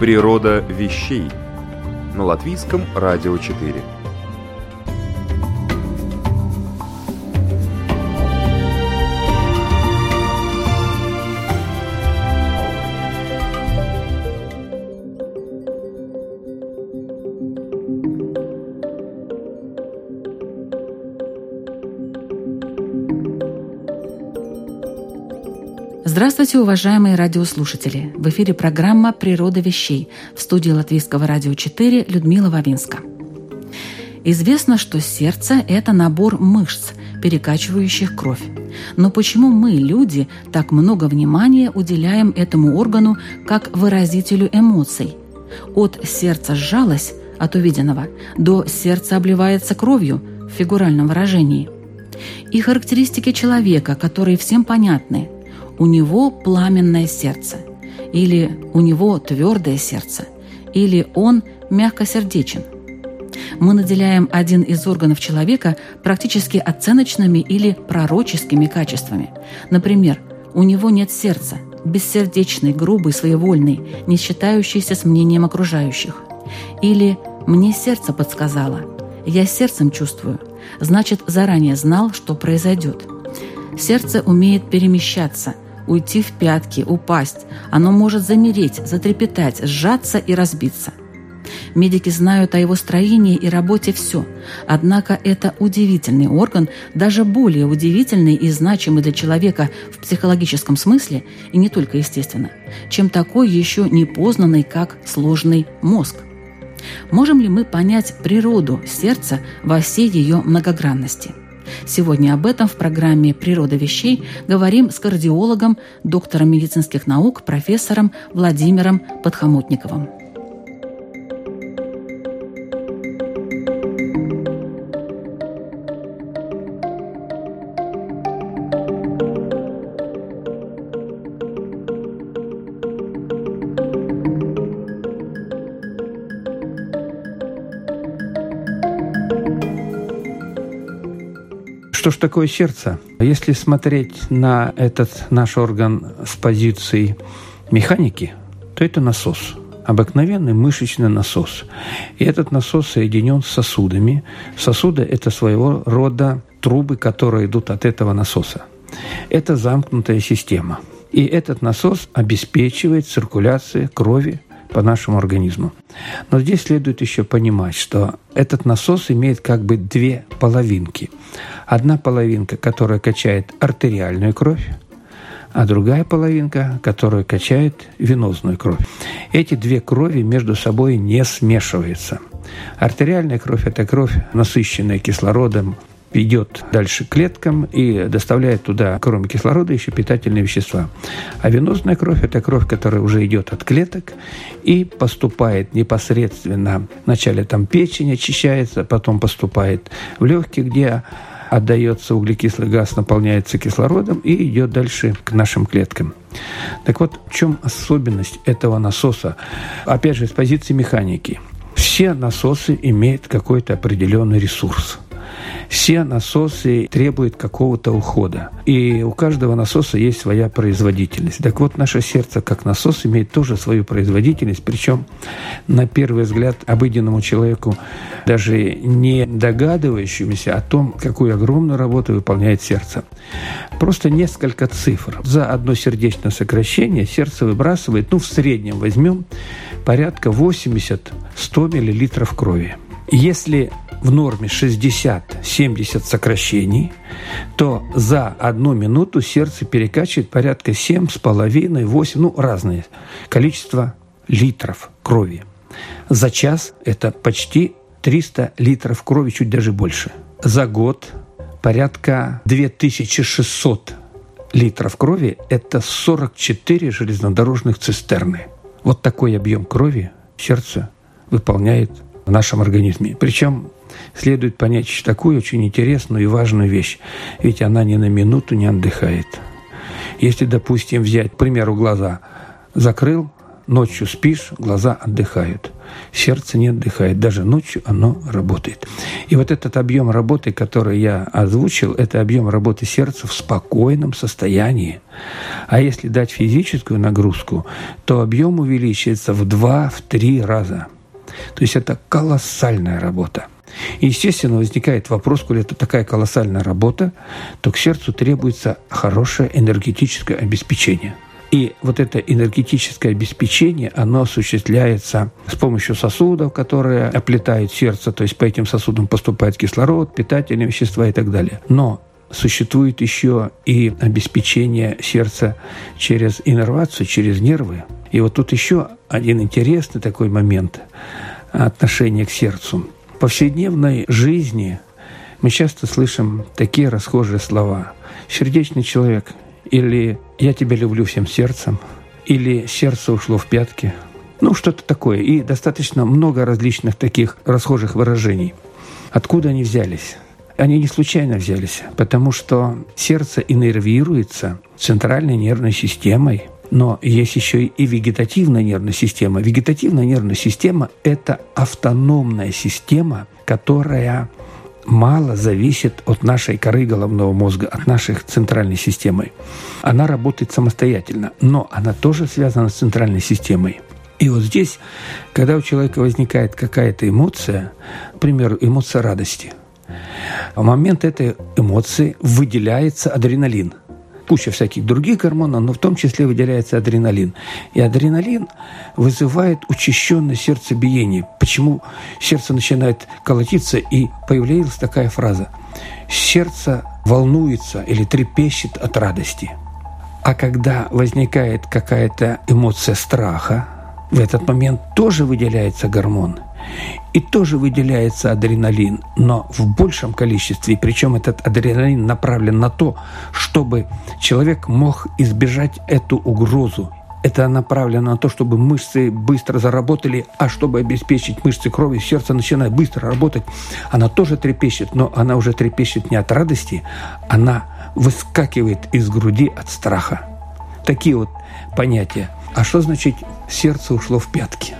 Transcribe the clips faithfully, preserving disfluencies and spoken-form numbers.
Природа вещей. На Латвийском радио четыре. Здравствуйте, уважаемые радиослушатели! В эфире программа «Природа вещей», в студии Латвийского радио четыре Людмила Вавинска. Известно, что сердце – это набор мышц, перекачивающих кровь. Но почему мы, люди, так много внимания уделяем этому органу как выразителю эмоций? От сердца сжалось от увиденного до сердца обливается кровью в фигуральном выражении. И характеристики человека, которые всем понятны. У него пламенное сердце, или у него твердое сердце, или он мягкосердечен. Мы наделяем один из органов человека практически оценочными или пророческими качествами. Например, у него нет сердца, бессердечный, грубый, своевольный, не считающийся с мнением окружающих. Или «мне сердце подсказало», «я сердцем чувствую», значит, заранее знал, что произойдет. Сердце умеет перемещаться, уйти в пятки, упасть. Оно может замереть, затрепетать, сжаться и разбиться. Медики знают о его строении и работе все. Однако это удивительный орган, даже более удивительный и значимый для человека в психологическом смысле, и не только естественно, чем такой еще не познанный, как сложный мозг. Можем ли мы понять природу сердца во всей ее многогранности? Сегодня об этом в программе «Природа вещей» говорим с кардиологом, доктором медицинских наук, профессором Владимиром Подхомутниковым. Что ж такое сердце? Если смотреть на этот наш орган с позиции механики, то это насос, обыкновенный мышечный насос. И этот насос соединен с сосудами. Сосуды – это своего рода трубы, которые идут от этого насоса. Это замкнутая система. И этот насос обеспечивает циркуляцию крови по нашему организму. Но здесь следует еще понимать, что этот насос имеет как бы две половинки. Одна половинка, которая качает артериальную кровь, а другая половинка, которая качает венозную кровь. Эти две крови между собой не смешиваются. Артериальная кровь – это кровь, насыщенная кислородом, идет дальше к клеткам и доставляет туда, кроме кислорода, еще питательные вещества. А венозная кровь – это кровь, которая уже идет от клеток и поступает непосредственно. Вначале там печень очищается, потом поступает в легкие, где отдается углекислый газ, наполняется кислородом и идет дальше к нашим клеткам. Так вот, в чем особенность этого насоса? Опять же, с позиции механики. Все насосы имеют какой-то определенный ресурс. Все насосы требуют какого-то ухода. И у каждого насоса есть своя производительность. Так вот, наше сердце, как насос, имеет тоже свою производительность. Причем, на первый взгляд, обыденному человеку, даже не догадывающемуся о том, какую огромную работу выполняет сердце. Просто несколько цифр. За одно сердечное сокращение сердце выбрасывает, ну, в среднем возьмем, порядка восемьдесят - сто мл крови. Если в норме шестьдесят - семьдесят сокращений, то за одну минуту сердце перекачивает порядка семь с половиной - восемь, ну, разное количество литров крови. За час это почти триста литров крови, чуть даже больше. За год порядка две тысячи шестьсот литров крови – это сорок четыре железнодорожных цистерны. Вот такой объем крови сердце выполняет в нашем организме. Причем следует понять такую очень интересную и важную вещь, ведь она ни на минуту не отдыхает. Если, допустим, взять, к примеру, глаза закрыл, ночью спишь, глаза отдыхают. Сердце не отдыхает, даже ночью оно работает. И вот этот объем работы, который я озвучил, это объем работы сердца в спокойном состоянии. А если дать физическую нагрузку, то объем увеличивается в два-три раза. То есть это колоссальная работа. И, естественно, возникает вопрос, коли это такая колоссальная работа, то к сердцу требуется хорошее энергетическое обеспечение. И вот это энергетическое обеспечение, оно осуществляется с помощью сосудов, которые оплетают сердце, то есть по этим сосудам поступает кислород, питательные вещества и так далее. Но существует еще и обеспечение сердца через иннервацию, через нервы. И вот тут еще один интересный такой момент отношения к сердцу. В повседневной жизни мы часто слышим такие расхожие слова: «сердечный человек», или «я тебя люблю всем сердцем», или «сердце ушло в пятки». Ну, что-то такое. И достаточно много различных таких расхожих выражений. Откуда они взялись? Они не случайно взялись, потому что сердце иннервируется центральной нервной системой, но есть еще и вегетативная нервная система. Вегетативная нервная система – это автономная система, которая мало зависит от нашей коры головного мозга, от нашей центральной системы. Она работает самостоятельно, но она тоже связана с центральной системой. И вот здесь, когда у человека возникает какая-то эмоция, к примеру, эмоция радости, в момент этой эмоции выделяется адреналин. Куча всяких других гормонов, но в том числе выделяется адреналин. И адреналин вызывает учащенное сердцебиение. Почему сердце начинает колотиться, и появилась такая фраза: сердце волнуется или трепещет от радости. А когда возникает какая-то эмоция страха, в этот момент тоже выделяется гормон. И тоже выделяется адреналин, но в большем количестве. Причем этот адреналин направлен на то, чтобы человек мог избежать эту угрозу. Это направлено на то, чтобы мышцы быстро заработали, а чтобы обеспечить мышцы крови, сердце начинает быстро работать. Она тоже трепещет, но она уже трепещет не от радости, она выскакивает из груди от страха. Такие вот понятия. А что значит «сердце ушло в пятки»?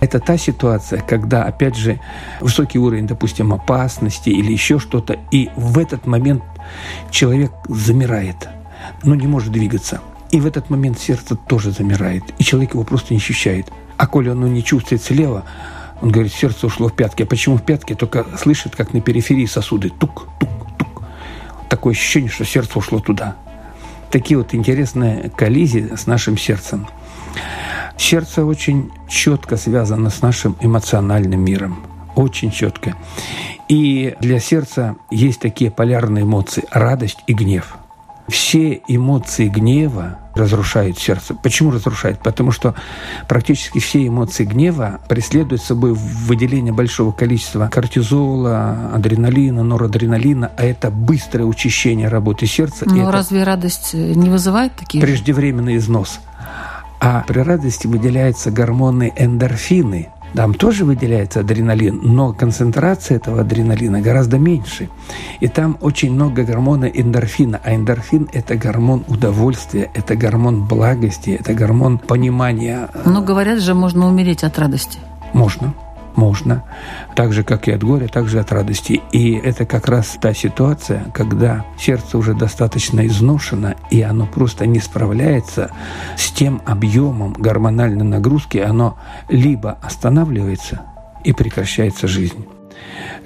Это та ситуация, когда, опять же, высокий уровень, допустим, опасности или еще что-то, и в этот момент человек замирает, но не может двигаться. И в этот момент сердце тоже замирает, и человек его просто не ощущает. А коли оно не чувствует слева, он говорит: сердце ушло в пятки. А почему в пятки? Только слышит, как на периферии сосуды тук-тук-тук. Такое ощущение, что сердце ушло туда. Такие вот интересные коллизии с нашим сердцем. Сердце очень четко связано с нашим эмоциональным миром. Очень четко. И для сердца есть такие полярные эмоции – радость и гнев. Все эмоции гнева разрушают сердце. Почему разрушают? Потому что практически все эмоции гнева преследуют собой выделение большого количества кортизола, адреналина, норадреналина, а это быстрое учащение работы сердца. Но разве радость не вызывает такие? Преждевременный износ. А при радости выделяются гормоны эндорфины. Там тоже выделяется адреналин, но концентрация этого адреналина гораздо меньше. И там очень много гормона эндорфина. А эндорфин – это гормон удовольствия, это гормон благости, это гормон понимания. Но говорят же, можно умереть от радости. Можно. Можно. Так же, как и от горя, так же от радости. И это как раз та ситуация, когда сердце уже достаточно изношено, и оно просто не справляется с тем объемом гормональной нагрузки. Оно либо останавливается и прекращается жизнь,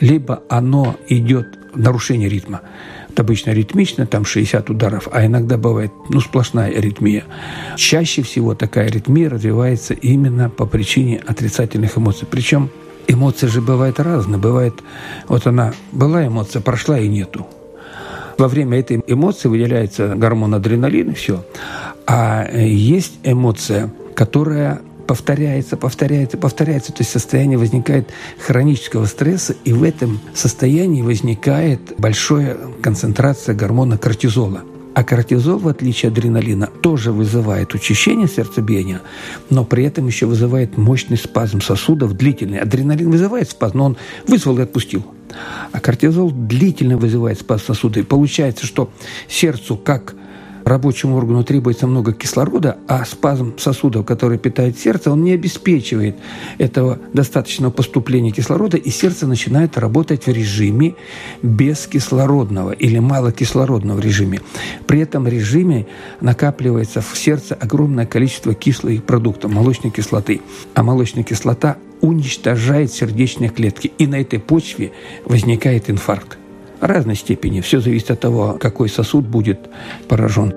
либо оно идет в нарушение ритма. Это обычно ритмично, там шестьдесят ударов, а иногда бывает ну, сплошная аритмия. Чаще всего такая аритмия развивается именно по причине отрицательных эмоций. Причем эмоции же бывают разные. Бывает, вот она была эмоция, прошла и нету. Во время этой эмоции выделяется гормон адреналин и все. А есть эмоция, которая повторяется, повторяется, повторяется. То есть состояние возникает хронического стресса, и в этом состоянии возникает большая концентрация гормона кортизола. А кортизол, в отличие от адреналина, тоже вызывает учащение сердцебиения, но при этом еще вызывает мощный спазм сосудов, длительный. Адреналин вызывает спазм, но он вызвал и отпустил. А кортизол длительно вызывает спазм сосудов. И получается, что сердцу, как рабочему органу, требуется много кислорода, а спазм сосудов, который питает сердце, он не обеспечивает этого достаточного поступления кислорода, и сердце начинает работать в режиме бескислородного или малокислородного режиме. При этом режиме накапливается в сердце огромное количество кислых продуктов, молочной кислоты. А молочная кислота уничтожает сердечные клетки, и на этой почве возникает инфаркт. Разной степени. Все зависит от того, какой сосуд будет поражен.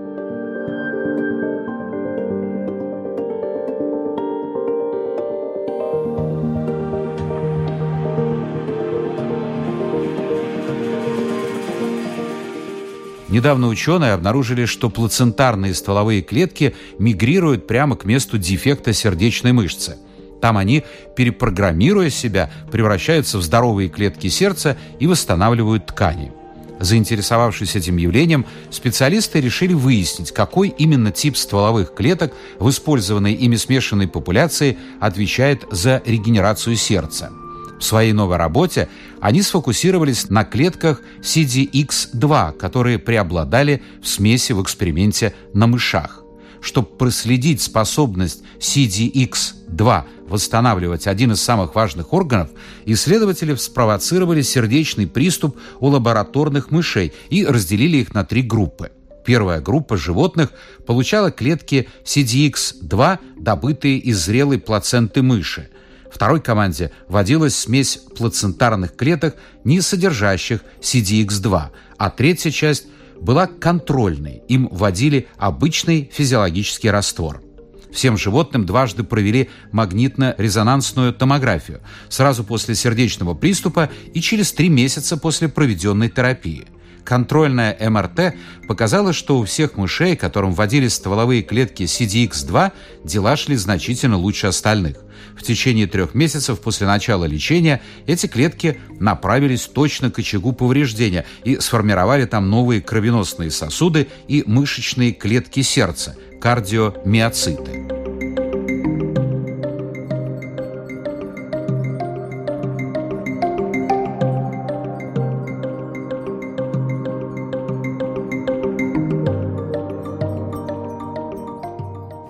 Недавно ученые обнаружили, что плацентарные стволовые клетки мигрируют прямо к месту дефекта сердечной мышцы. Там они, перепрограммируя себя, превращаются в здоровые клетки сердца и восстанавливают ткани. Заинтересовавшись этим явлением, специалисты решили выяснить, какой именно тип стволовых клеток в использованной ими смешанной популяции отвечает за регенерацию сердца. В своей новой работе они сфокусировались на клетках си ди икс два, которые преобладали в смеси в эксперименте на мышах. Чтобы проследить способность си ди икс два восстанавливать один из самых важных органов, исследователи спровоцировали сердечный приступ у лабораторных мышей и разделили их на три группы. Первая группа животных получала клетки си ди икс два, добытые из зрелой плаценты мыши. Второй команде вводилась смесь плацентарных клеток, не содержащих си ди икс два, а третья часть – была контрольной, им вводили обычный физиологический раствор. Всем животным дважды провели магнитно-резонансную томографию, сразу после сердечного приступа и через три месяца после проведенной терапии. Контрольная эм эр тэ показала, что у всех мышей, которым вводились стволовые клетки си ди икс два, дела шли значительно лучше остальных. В течение трех месяцев после начала лечения эти клетки направились точно к очагу повреждения и сформировали там новые кровеносные сосуды и мышечные клетки сердца – кардиомиоциты.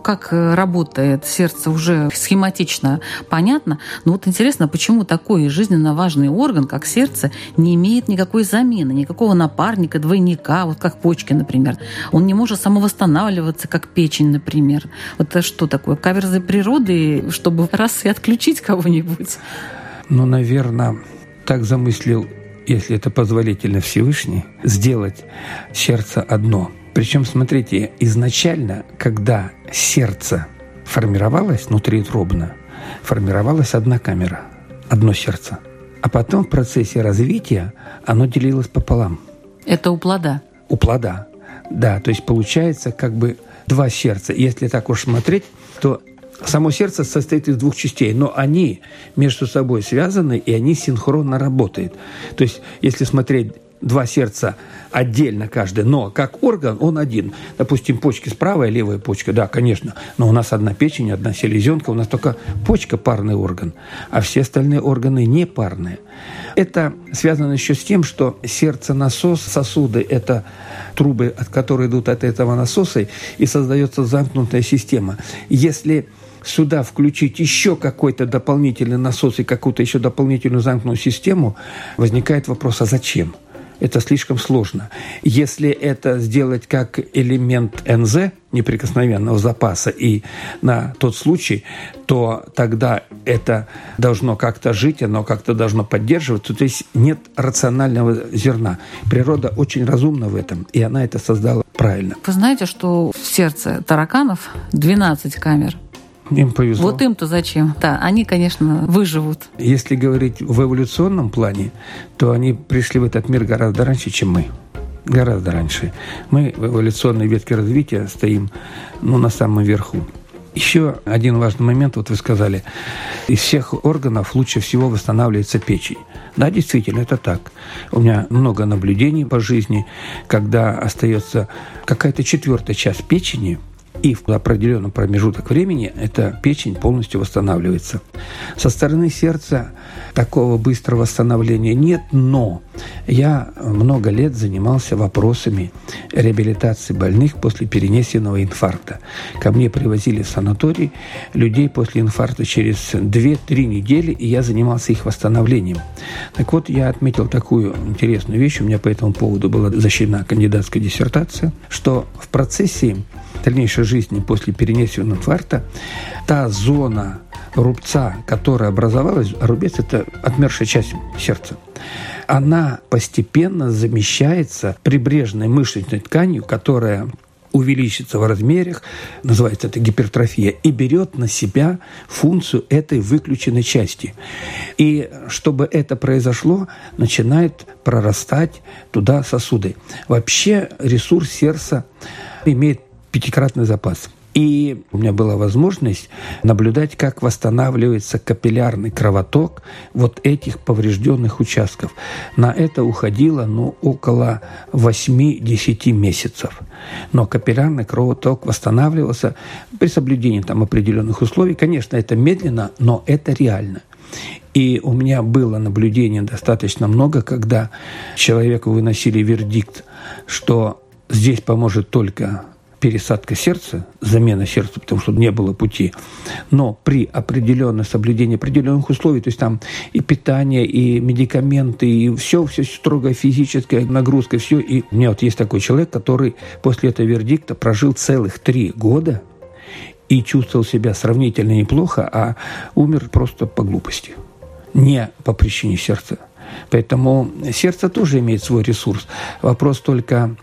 Как работает сердце, уже схематично понятно. Но вот интересно, почему такой жизненно важный орган, как сердце, не имеет никакой замены, никакого напарника, двойника, вот как почки, например. Он не может самовосстанавливаться, как печень, например. Вот это что такое? Каверзы природы, чтобы раз и отключить кого-нибудь? Ну, наверное, так замыслил, если это позволительно, Всевышний, сделать сердце одно. Причем, смотрите, изначально, когда сердце формировалось внутриутробно, формировалась одна камера, одно сердце. А потом в процессе развития оно делилось пополам. Это у плода? У плода, да. То есть получается как бы два сердца. Если так уж смотреть, то само сердце состоит из двух частей, но они между собой связаны, и они синхронно работают. То есть если смотреть... Два сердца отдельно каждый, но как орган он один. Допустим, почки справа и левая почка, да, конечно, но у нас одна печень, одна селезенка, у нас только почка парный орган, а все остальные органы не парные. Это связано еще с тем, что сердце-насос, сосуды – это трубы, от которых идут от этого насоса, и создается замкнутая система. Если сюда включить еще какой-то дополнительный насос и какую-то еще дополнительную замкнутую систему, возникает вопрос, а зачем? Это слишком сложно. Если это сделать как элемент эн зэ, неприкосновенного запаса, и на тот случай, то тогда это должно как-то жить, оно как-то должно поддерживаться. То есть нет рационального зерна. Природа очень разумна в этом, и она это создала правильно. Вы знаете, что в сердце тараканов двенадцать камер? Им повезло. Вот им-то зачем? Да, они, конечно, выживут. Если говорить в эволюционном плане, то они пришли в этот мир гораздо раньше, чем мы. Гораздо раньше. Мы в эволюционной ветке развития стоим, ну, на самом верху. Еще один важный момент, вот вы сказали, из всех органов лучше всего восстанавливается печень. Да, действительно, это так. У меня много наблюдений по жизни, когда остается какая-то четвертая часть печени, и в определенном промежуток времени эта печень полностью восстанавливается. Со стороны сердца такого быстрого восстановления нет, но я много лет занимался вопросами реабилитации больных после перенесенного инфаркта. Ко мне привозили в санаторий людей после инфаркта через две-три недели, и я занимался их восстановлением. Так вот, я отметил такую интересную вещь, у меня по этому поводу была защищена кандидатская диссертация, что в процессе дальнейшей жизни после перенесенного инфаркта та зона рубца, которая образовалась, а рубец – это отмершая часть сердца, она постепенно замещается прибрежной мышечной тканью, которая увеличится в размерах, называется это гипертрофия, и берет на себя функцию этой выключенной части. И чтобы это произошло, начинает прорастать туда сосуды. Вообще ресурс сердца имеет пятикратный запас. И у меня была возможность наблюдать, как восстанавливается капиллярный кровоток вот этих поврежденных участков. На это уходило ну, около восемь-десять месяцев. Но капиллярный кровоток восстанавливался при соблюдении там, определенных условий. Конечно, это медленно, но это реально. И у меня было наблюдений достаточно много, когда человеку выносили вердикт, что здесь поможет только пересадка сердца, замена сердца, потому что не было пути, но при определенном соблюдении определенных условий, то есть там и питание, и медикаменты, и все, все строгая физическая нагрузка, все. И у меня вот есть такой человек, который после этого вердикта прожил целых три года и чувствовал себя сравнительно неплохо, а умер просто по глупости, не по причине сердца. Поэтому сердце тоже имеет свой ресурс. Вопрос только...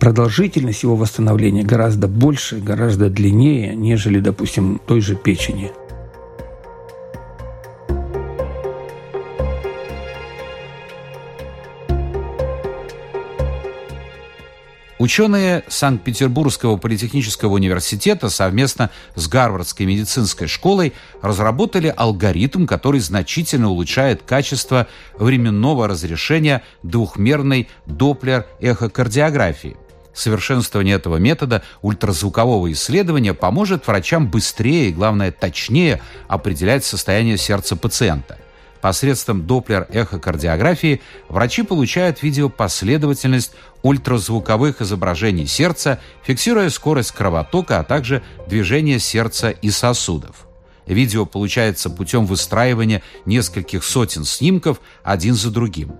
Продолжительность его восстановления гораздо больше, гораздо длиннее, нежели, допустим, той же печени. Ученые Санкт-Петербургского политехнического университета совместно с Гарвардской медицинской школой разработали алгоритм, который значительно улучшает качество временного разрешения двухмерной доплер-эхокардиографии. Совершенствование этого метода ультразвукового исследования поможет врачам быстрее и, главное, точнее определять состояние сердца пациента. Посредством доплер-эхокардиографии врачи получают видеопоследовательность ультразвуковых изображений сердца, фиксируя скорость кровотока, а также движение сердца и сосудов. Видео получается путем выстраивания нескольких сотен снимков один за другим.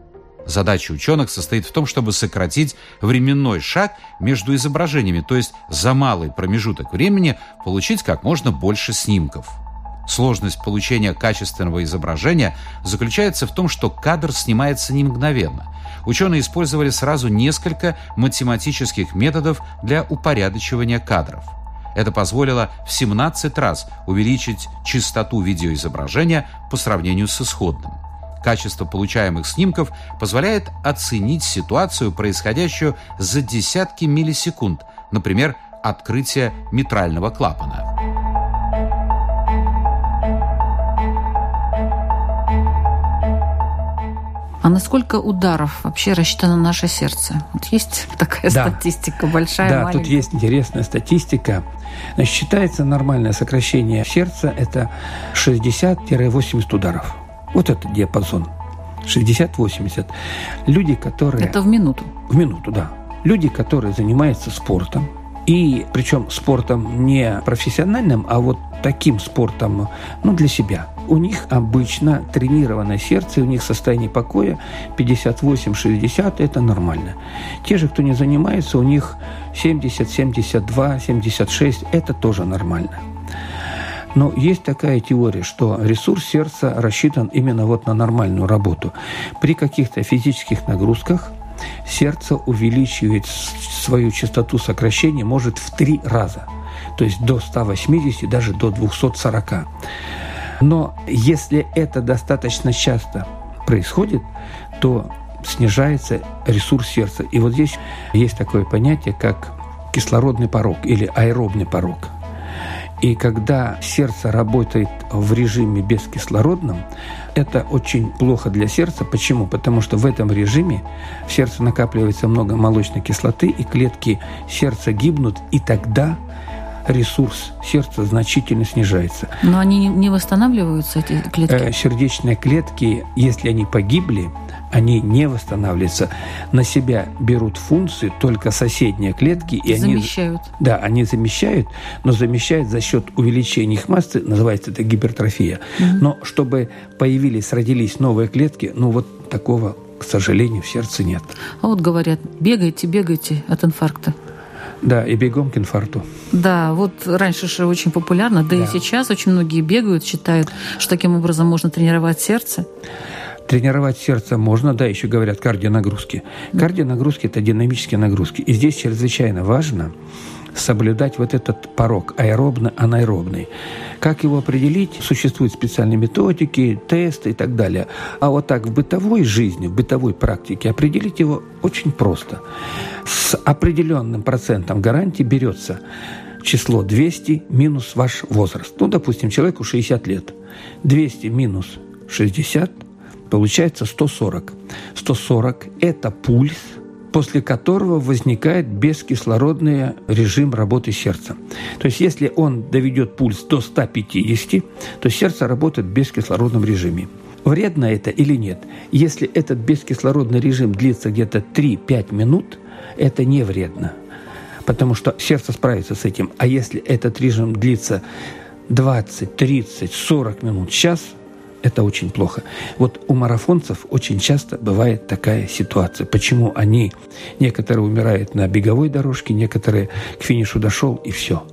Задача ученых состоит в том, чтобы сократить временной шаг между изображениями, то есть за малый промежуток времени получить как можно больше снимков. Сложность получения качественного изображения заключается в том, что кадр снимается не мгновенно. Ученые использовали сразу несколько математических методов для упорядочивания кадров. Это позволило в семнадцать раз увеличить частоту видеоизображения по сравнению с исходным. Качество получаемых снимков позволяет оценить ситуацию, происходящую за десятки миллисекунд, например, открытие митрального клапана. А на сколько ударов вообще рассчитано наше сердце? Вот есть такая да. статистика большая, да, маленькая? Да, тут есть интересная статистика. Значит, считается нормальное сокращение сердца – это шестьдесят-восемьдесят ударов. Вот этот диапазон. шестьдесят-восемьдесят. Люди, которые... Это в минуту? В минуту, да. Люди, которые занимаются спортом, и причем спортом не профессиональным, а вот таким спортом, ну, для себя. У них обычно тренированное сердце, у них состояние покоя пятьдесят восемь-шестьдесят, это нормально. Те же, кто не занимается, у них семьдесят, семьдесят два, семьдесят шесть, это тоже нормально. Но есть такая теория, что ресурс сердца рассчитан именно вот на нормальную работу. При каких-то физических нагрузках сердце увеличивает свою частоту сокращения, может, в три раза. То есть до ста восьмидесяти, даже до двухсот сорока. Но если это достаточно часто происходит, то снижается ресурс сердца. И вот здесь есть такое понятие, как кислородный порог или аэробный порог. И когда сердце работает в режиме бескислородном, это очень плохо для сердца. Почему? Потому что в этом режиме в сердце накапливается много молочной кислоты, и клетки сердца гибнут, и тогда ресурс сердца значительно снижается. Но они не восстанавливаются, эти клетки? Сердечные клетки, если они погибли, они не восстанавливаются. На себя берут функции только соседние клетки. И замещают. Они, да, они замещают, но замещают за счет увеличения их массы, называется это гипертрофия. Угу. Но чтобы появились, родились новые клетки, ну вот такого, к сожалению, в сердце нет. А вот говорят, бегайте, бегайте от инфаркта. Да, и бегом к инфаркту. Да, вот раньше же очень популярно, да, да и сейчас очень многие бегают, считают, что таким образом можно тренировать сердце. Тренировать сердце можно, да, еще говорят кардионагрузки. Да. Кардионагрузки – это динамические нагрузки. И здесь чрезвычайно важно соблюдать вот этот порог аэробно-анаэробный. Как его определить? Существуют специальные методики, тесты и так далее. А вот так в бытовой жизни, в бытовой практике определить его очень просто. С определенным процентом гарантии берется число двести минус ваш возраст. Ну, допустим, человеку шестьдесят лет. двести минус шестьдесят получается сто сорок. сто сорок – это пульс, после которого возникает бескислородный режим работы сердца. То есть, если он доведет пульс до ста пятидесяти, то сердце работает в бескислородном режиме. Вредно это или нет? Если этот бескислородный режим длится где-то три-пять минут, это не вредно, потому что сердце справится с этим. А если этот режим длится двадцать, тридцать, сорок минут, час, это очень плохо. Вот у марафонцев очень часто бывает такая ситуация. Почему они, некоторые умирают на беговой дорожке, некоторые к финишу дошел и все.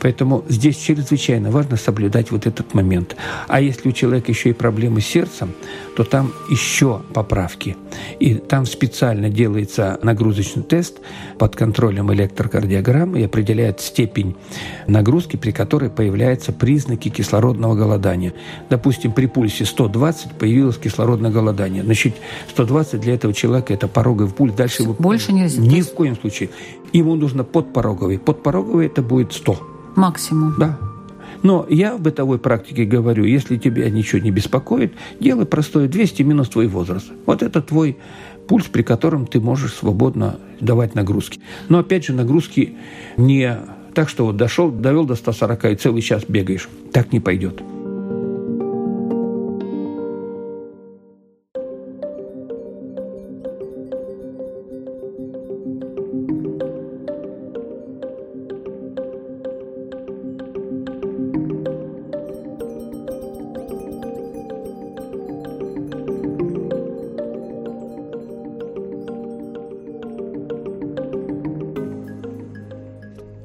Поэтому здесь чрезвычайно важно соблюдать вот этот момент. А если у человека еще и проблемы с сердцем, то там еще поправки. И там специально делается нагрузочный тест под контролем электрокардиограммы и определяет степень нагрузки, при которой появляются признаки кислородного голодания. Допустим, при пульсе сто двадцать появилось кислородное голодание. Значит, сто двадцать для этого человека – это пороговый пульс. Дальше его больше нельзя. Ни в коем случае. Ему нужно подпороговый. Подпороговый – это будет сто. Максимум. Да. Но я в бытовой практике говорю, если тебя ничего не беспокоит, делай простое двести минус твой возраст. Вот это твой пульс, при котором ты можешь свободно давать нагрузки. Но опять же, нагрузки не так, что вот дошел, довел до ста сорока и целый час бегаешь. Так не пойдет.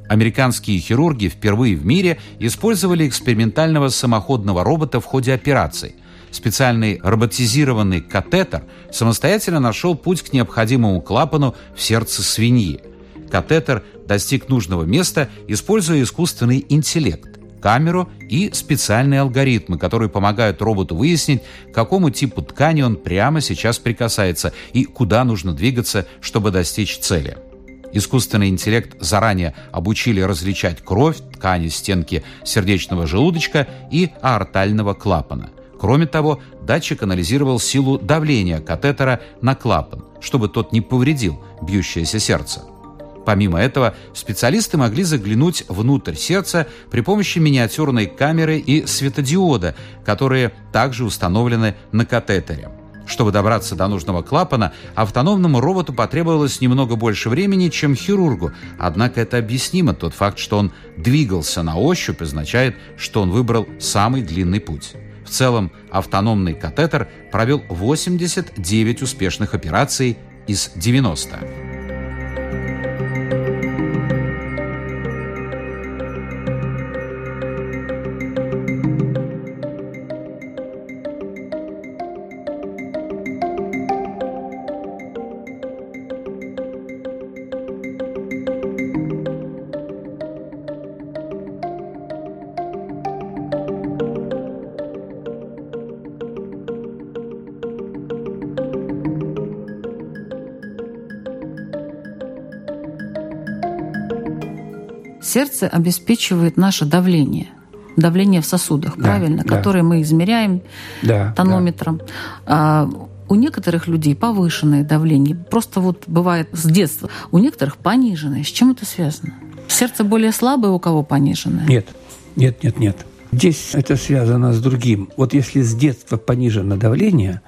Американские хирурги впервые в мире использовали экспериментального самоходного робота в ходе операции. Специальный роботизированный катетер самостоятельно нашел путь к необходимому клапану в сердце свиньи. Катетер достиг нужного места, используя искусственный интеллект, камеру и специальные алгоритмы, которые помогают роботу выяснить, к какому типу ткани он прямо сейчас прикасается и куда нужно двигаться, чтобы достичь цели. Искусственный интеллект заранее обучили различать кровь, ткани, стенки сердечного желудочка и аортального клапана. Кроме того, датчик анализировал силу давления катетера на клапан, чтобы тот не повредил бьющееся сердце. Помимо этого, специалисты могли заглянуть внутрь сердца при помощи миниатюрной камеры и светодиода, которые также установлены на катетере. Чтобы добраться до нужного клапана, автономному роботу потребовалось немного больше времени, чем хирургу. Однако это объяснимо. Тот факт, что он двигался на ощупь, означает, что он выбрал самый длинный путь. В целом, автономный катетер провел восемьдесят девять успешных операций из девяноста. Сердце обеспечивает наше давление. Давление в сосудах, да, правильно? Да. Которое мы измеряем да, тонометром. Да. А у некоторых людей повышенное давление. Просто вот бывает с детства. У некоторых пониженное. С чем это связано? Сердце более слабое у кого пониженное? Нет, нет, нет, нет. Здесь это связано с другим. Вот если с детства понижено давление,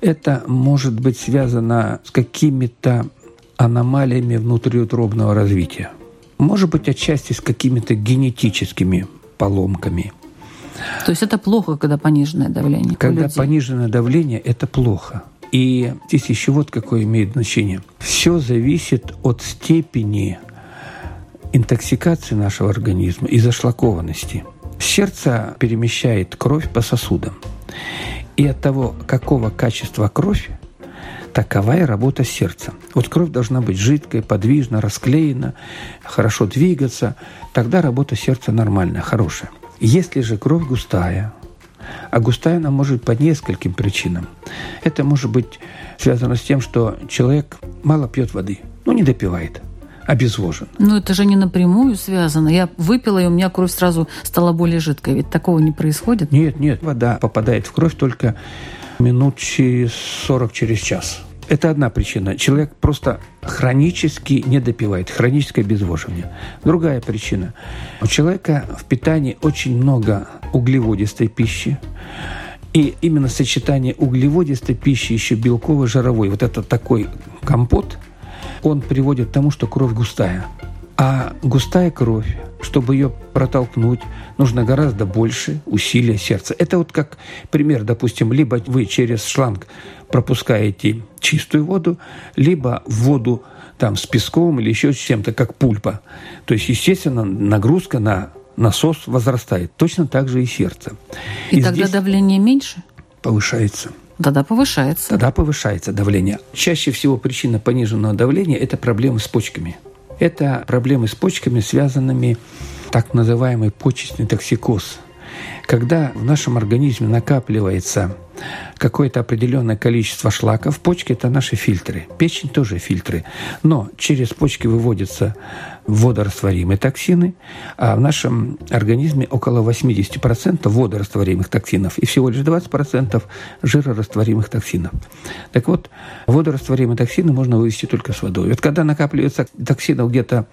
это может быть связано с какими-то аномалиями внутриутробного развития. Может быть, отчасти с какими-то генетическими поломками. То есть это плохо, когда пониженное давление? Когда пониженное давление, это плохо. И здесь еще вот какое имеет значение. Все зависит от степени интоксикации нашего организма и зашлакованности. Сердце перемещает кровь по сосудам. И от того, какого качества кровь, такова и работа сердца. Вот кровь должна быть жидкая, подвижна, расклеена, хорошо двигаться. Тогда работа сердца нормальная, хорошая. Если же кровь густая, а густая она может быть по нескольким причинам. Это может быть связано с тем, что человек мало пьет воды, ну не допивает. Обезвожен. Ну, это же не напрямую связано. Я выпила, и у меня кровь сразу стала более жидкой. Ведь такого не происходит? Нет, нет. Вода попадает в кровь только минут через сорок, через час. Это одна причина. Человек просто хронически не допивает. Хроническое обезвоживание. Другая причина. У человека в питании очень много углеводистой пищи. И именно сочетание углеводистой пищи еще белково-жировой. Вот это такой компот, он приводит к тому, что кровь густая. А густая кровь, чтобы ее протолкнуть, нужно гораздо больше усилия сердца. Это вот как пример, допустим, либо вы через шланг пропускаете чистую воду, либо воду там, с песком или еще с чем-то, как пульпа. То есть, естественно, нагрузка на насос возрастает. Точно так же и сердце. И, и тогда давление меньше? Повышается. Тогда повышается. Тогда повышается давление. Чаще всего причина пониженного давления – это проблемы с почками. Это проблемы с почками, связанными так называемый почечный токсикоз. Когда в нашем организме накапливается какое-то определенное количество шлаков, почки – это наши фильтры, печень тоже фильтры, но через почки выводятся водорастворимые токсины, а в нашем организме около восемьдесят процентов водорастворимых токсинов и всего лишь двадцать процентов жирорастворимых токсинов. Так вот, водорастворимые токсины можно вывести только с водой. Вот когда накапливается токсинов где-то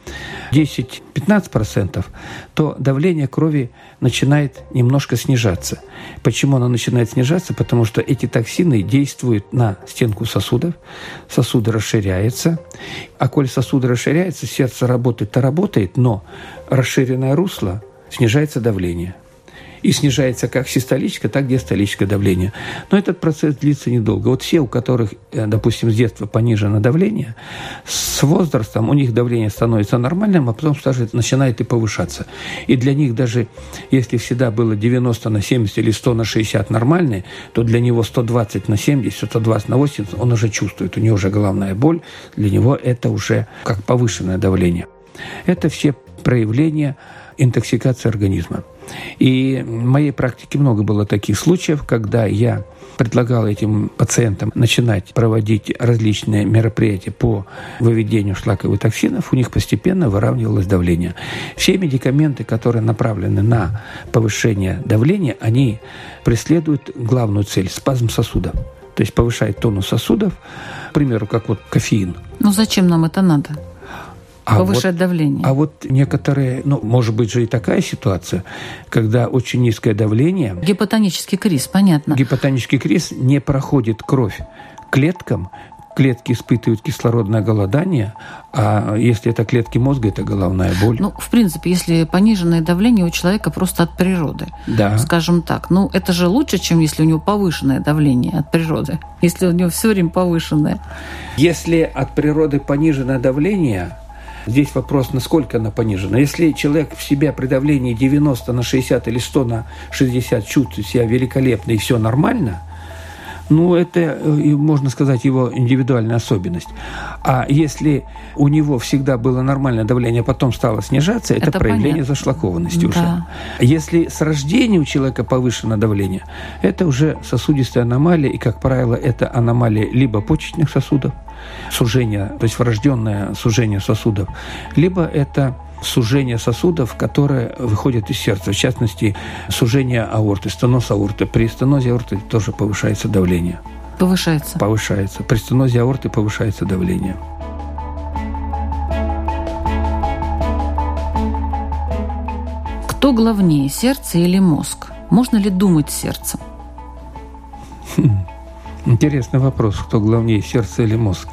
десять-пятнадцать процентов, то давление крови начинает немножко снижаться. Почему оно начинает снижаться? Потому что эти токсины действуют на стенку сосудов, сосуды расширяются, а коль сосуды расширяются, сердце работает-то работает, но расширенное русло, снижается давление. И снижается как систолическое, так и диастолическое давление. Но этот процесс длится недолго. Вот все, у которых, допустим, с детства понижено давление, с возрастом у них давление становится нормальным, а потом начинает и повышаться. И для них даже, если всегда было девяносто на семьдесят или сто на шестьдесят нормальное, то для него сто двадцать на семьдесят, сто двадцать на восемьдесят он уже чувствует, у него уже головная боль, для него это уже как повышенное давление. Это все проявления интоксикации организма. И в моей практике много было таких случаев, когда я предлагал этим пациентам начинать проводить различные мероприятия по выведению шлаковых токсинов, у них постепенно выравнивалось давление. Все медикаменты, которые направлены на повышение давления, они преследуют главную цель – спазм сосудов. То есть повышает тонус сосудов, к примеру, как вот кофеин. Ну зачем нам это надо? А повышать вот, давление. А вот некоторые, ну, может быть же и такая ситуация, когда очень низкое давление... Гипотонический криз, понятно. Гипотонический криз, не проходит кровь клеткам, клетки испытывают кислородное голодание, а если это клетки мозга, это головная боль. Ну, в принципе, если пониженное давление у человека просто от природы, да, скажем так. Ну, это же лучше, чем если у него повышенное давление от природы, если у него все время повышенное. Если от природы пониженное давление... Здесь вопрос, насколько она понижена. Если человек в себя при давлении девяносто на шестьдесят или сто на шестьдесят чувствует себя великолепно и все нормально, ну, это, можно сказать, его индивидуальная особенность. А если у него всегда было нормальное давление, а потом стало снижаться, это, это проявление понятно. Зашлакованности да. уже. Если с рождения у человека повышено давление, это уже сосудистая аномалия, и, как правило, это аномалия либо почечных сосудов, сужение, то есть врожденное сужение сосудов, либо это сужение сосудов, которое выходит из сердца, в частности, сужение аорты, стеноз аорты. При стенозе аорты тоже повышается давление. Повышается? Повышается. При стенозе аорты повышается давление. Кто главнее, сердце или мозг? Можно ли думать сердцем? Интересный вопрос, кто главнее, сердце или мозг.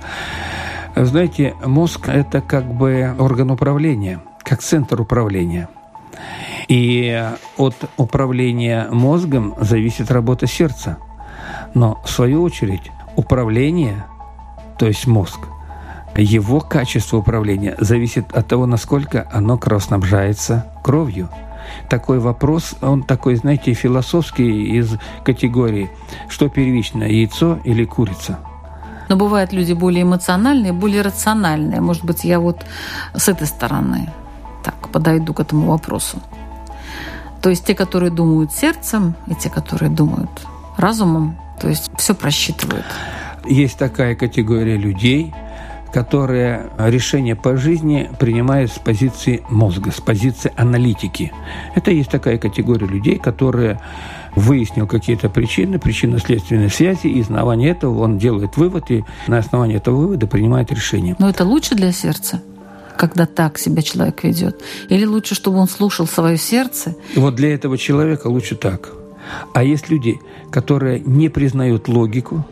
Знаете, мозг – это как бы орган управления, как центр управления. И от управления мозгом зависит работа сердца. Но, в свою очередь, управление, то есть мозг, его качество управления зависит от того, насколько оно кровоснабжается кровью. Такой вопрос, он такой, знаете, философский, из категории, что первично, яйцо или курица. Но бывают люди более эмоциональные, более рациональные. Может быть, я вот с этой стороны так подойду к этому вопросу. То есть те, которые думают сердцем, и те, которые думают разумом, то есть все просчитывают. Есть такая категория людей, которые решения по жизни принимают с позиции мозга, с позиции аналитики. Это есть такая категория людей, которые выяснил какие-то причины, причинно-следственные связи, и на основании этого он делает вывод, и на основании этого вывода принимает решение. Но это лучше для сердца, когда так себя человек ведет? Или лучше, чтобы он слушал свое сердце? И вот для этого человека лучше так. А есть люди, которые не признают логику,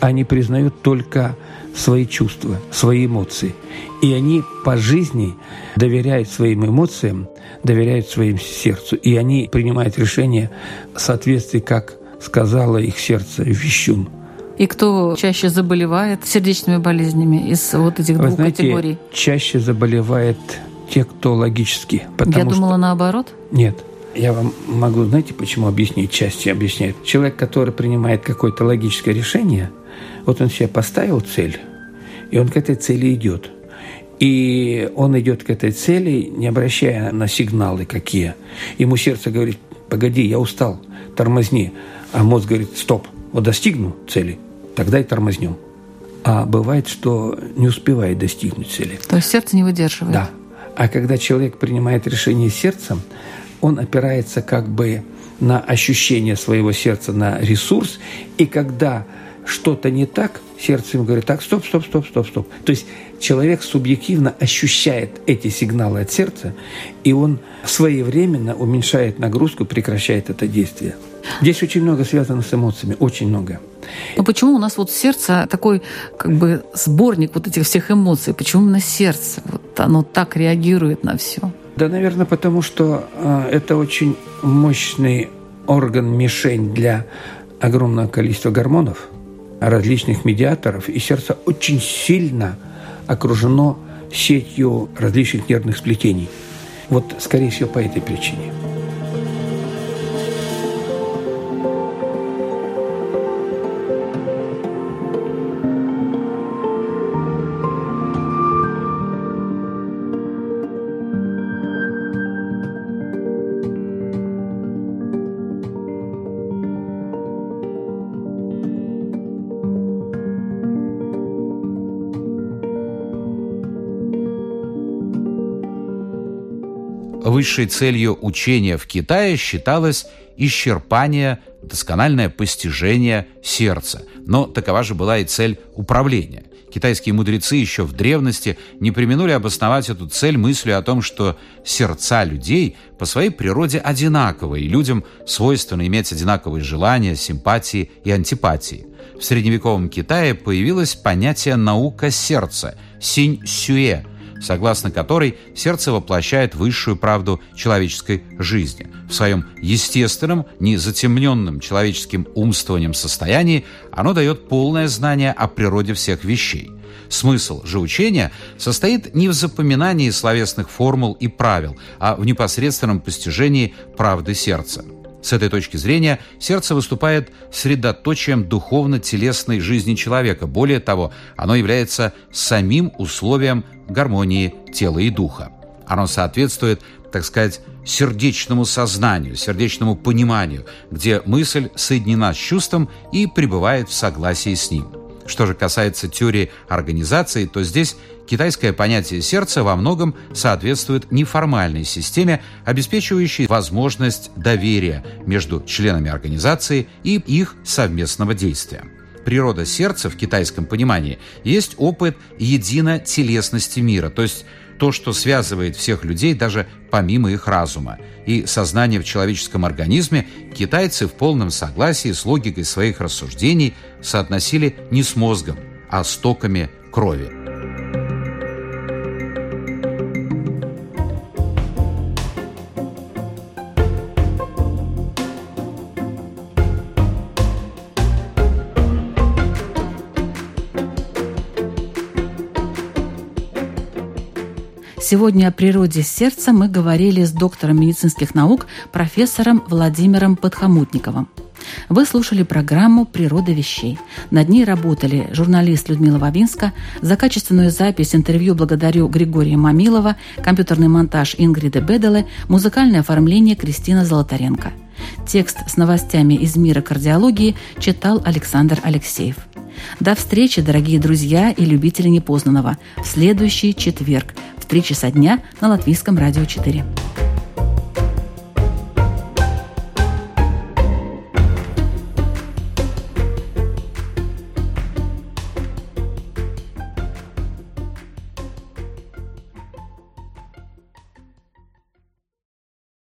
они признают только свои чувства, свои эмоции. И они по жизни доверяют своим эмоциям, доверяют своим сердцу. И они принимают решения в соответствии, как сказала их сердце, вещун. И кто чаще заболевает сердечными болезнями из вот этих двух знаете, категорий? Чаще заболевает те, кто логически. Я думала что... наоборот? Нет. Я вам могу, знаете, почему объяснить? Части объясняют. Человек, который принимает какое-то логическое решение, вот он себе поставил цель, и он к этой цели идет. И он идет к этой цели, не обращая на сигналы какие. Ему сердце говорит: погоди, я устал, тормозни. А мозг говорит: стоп, вот достигну цели, тогда и тормознем. А бывает, что не успевает достигнуть цели. То есть сердце не выдерживает. Да. А когда человек принимает решение сердцем, он опирается как бы на ощущение своего сердца, на ресурс. И когда что-то не так, сердце ему говорит: так, стоп, стоп, стоп, стоп, стоп. То есть человек субъективно ощущает эти сигналы от сердца, и он своевременно уменьшает нагрузку, прекращает это действие. Здесь очень много связано с эмоциями, очень много. Но почему у нас вот сердце такой как бы сборник вот этих всех эмоций? Почему именно сердце? Вот оно так реагирует на все? Да, наверное, потому что это очень мощный орган-мишень для огромного количества гормонов, различных медиаторов, и сердце очень сильно окружено сетью различных нервных сплетений. Вот, скорее всего, по этой причине. Высшей целью учения в Китае считалось исчерпание, доскональное постижение сердца. Но такова же была и цель управления. Китайские мудрецы еще в древности не преминули обосновать эту цель мыслью о том, что сердца людей по своей природе одинаковы, и людям свойственно иметь одинаковые желания, симпатии и антипатии. В средневековом Китае появилось понятие «наука сердца» – «синь-сюэ», согласно которой сердце воплощает высшую правду человеческой жизни. В своем естественном, не затемненном человеческим умствованием состоянии оно дает полное знание о природе всех вещей. Смысл же учения состоит не в запоминании словесных формул и правил, а в непосредственном постижении правды сердца. С этой точки зрения сердце выступает средоточием духовно-телесной жизни человека. Более того, оно является самим условием гармонии тела и духа. Оно соответствует, так сказать, сердечному сознанию, сердечному пониманию, где мысль соединена с чувством и пребывает в согласии с ним. Что же касается теории организации, то здесь китайское понятие сердца во многом соответствует неформальной системе, обеспечивающей возможность доверия между членами организации и их совместного действия. Природа сердца в китайском понимании есть опыт единотелесности мира, то есть то, что связывает всех людей даже помимо их разума. И сознание в человеческом организме китайцы в полном согласии с логикой своих рассуждений соотносили не с мозгом, а с токами крови. Сегодня о природе сердца мы говорили с доктором медицинских наук, профессором Владимиром Подхомутниковым. Вы слушали программу «Природа вещей». Над ней работали журналист Людмила Вавинская. За качественную запись интервью благодарю Григория Мамилова, компьютерный монтаж Ингриды Бедель, музыкальное оформление Кристина Золотаренко. Текст с новостями из мира кардиологии читал Александр Алексеев. До встречи, дорогие друзья и любители непознанного, в следующий четверг в три часа дня на Латвийском радио четыре.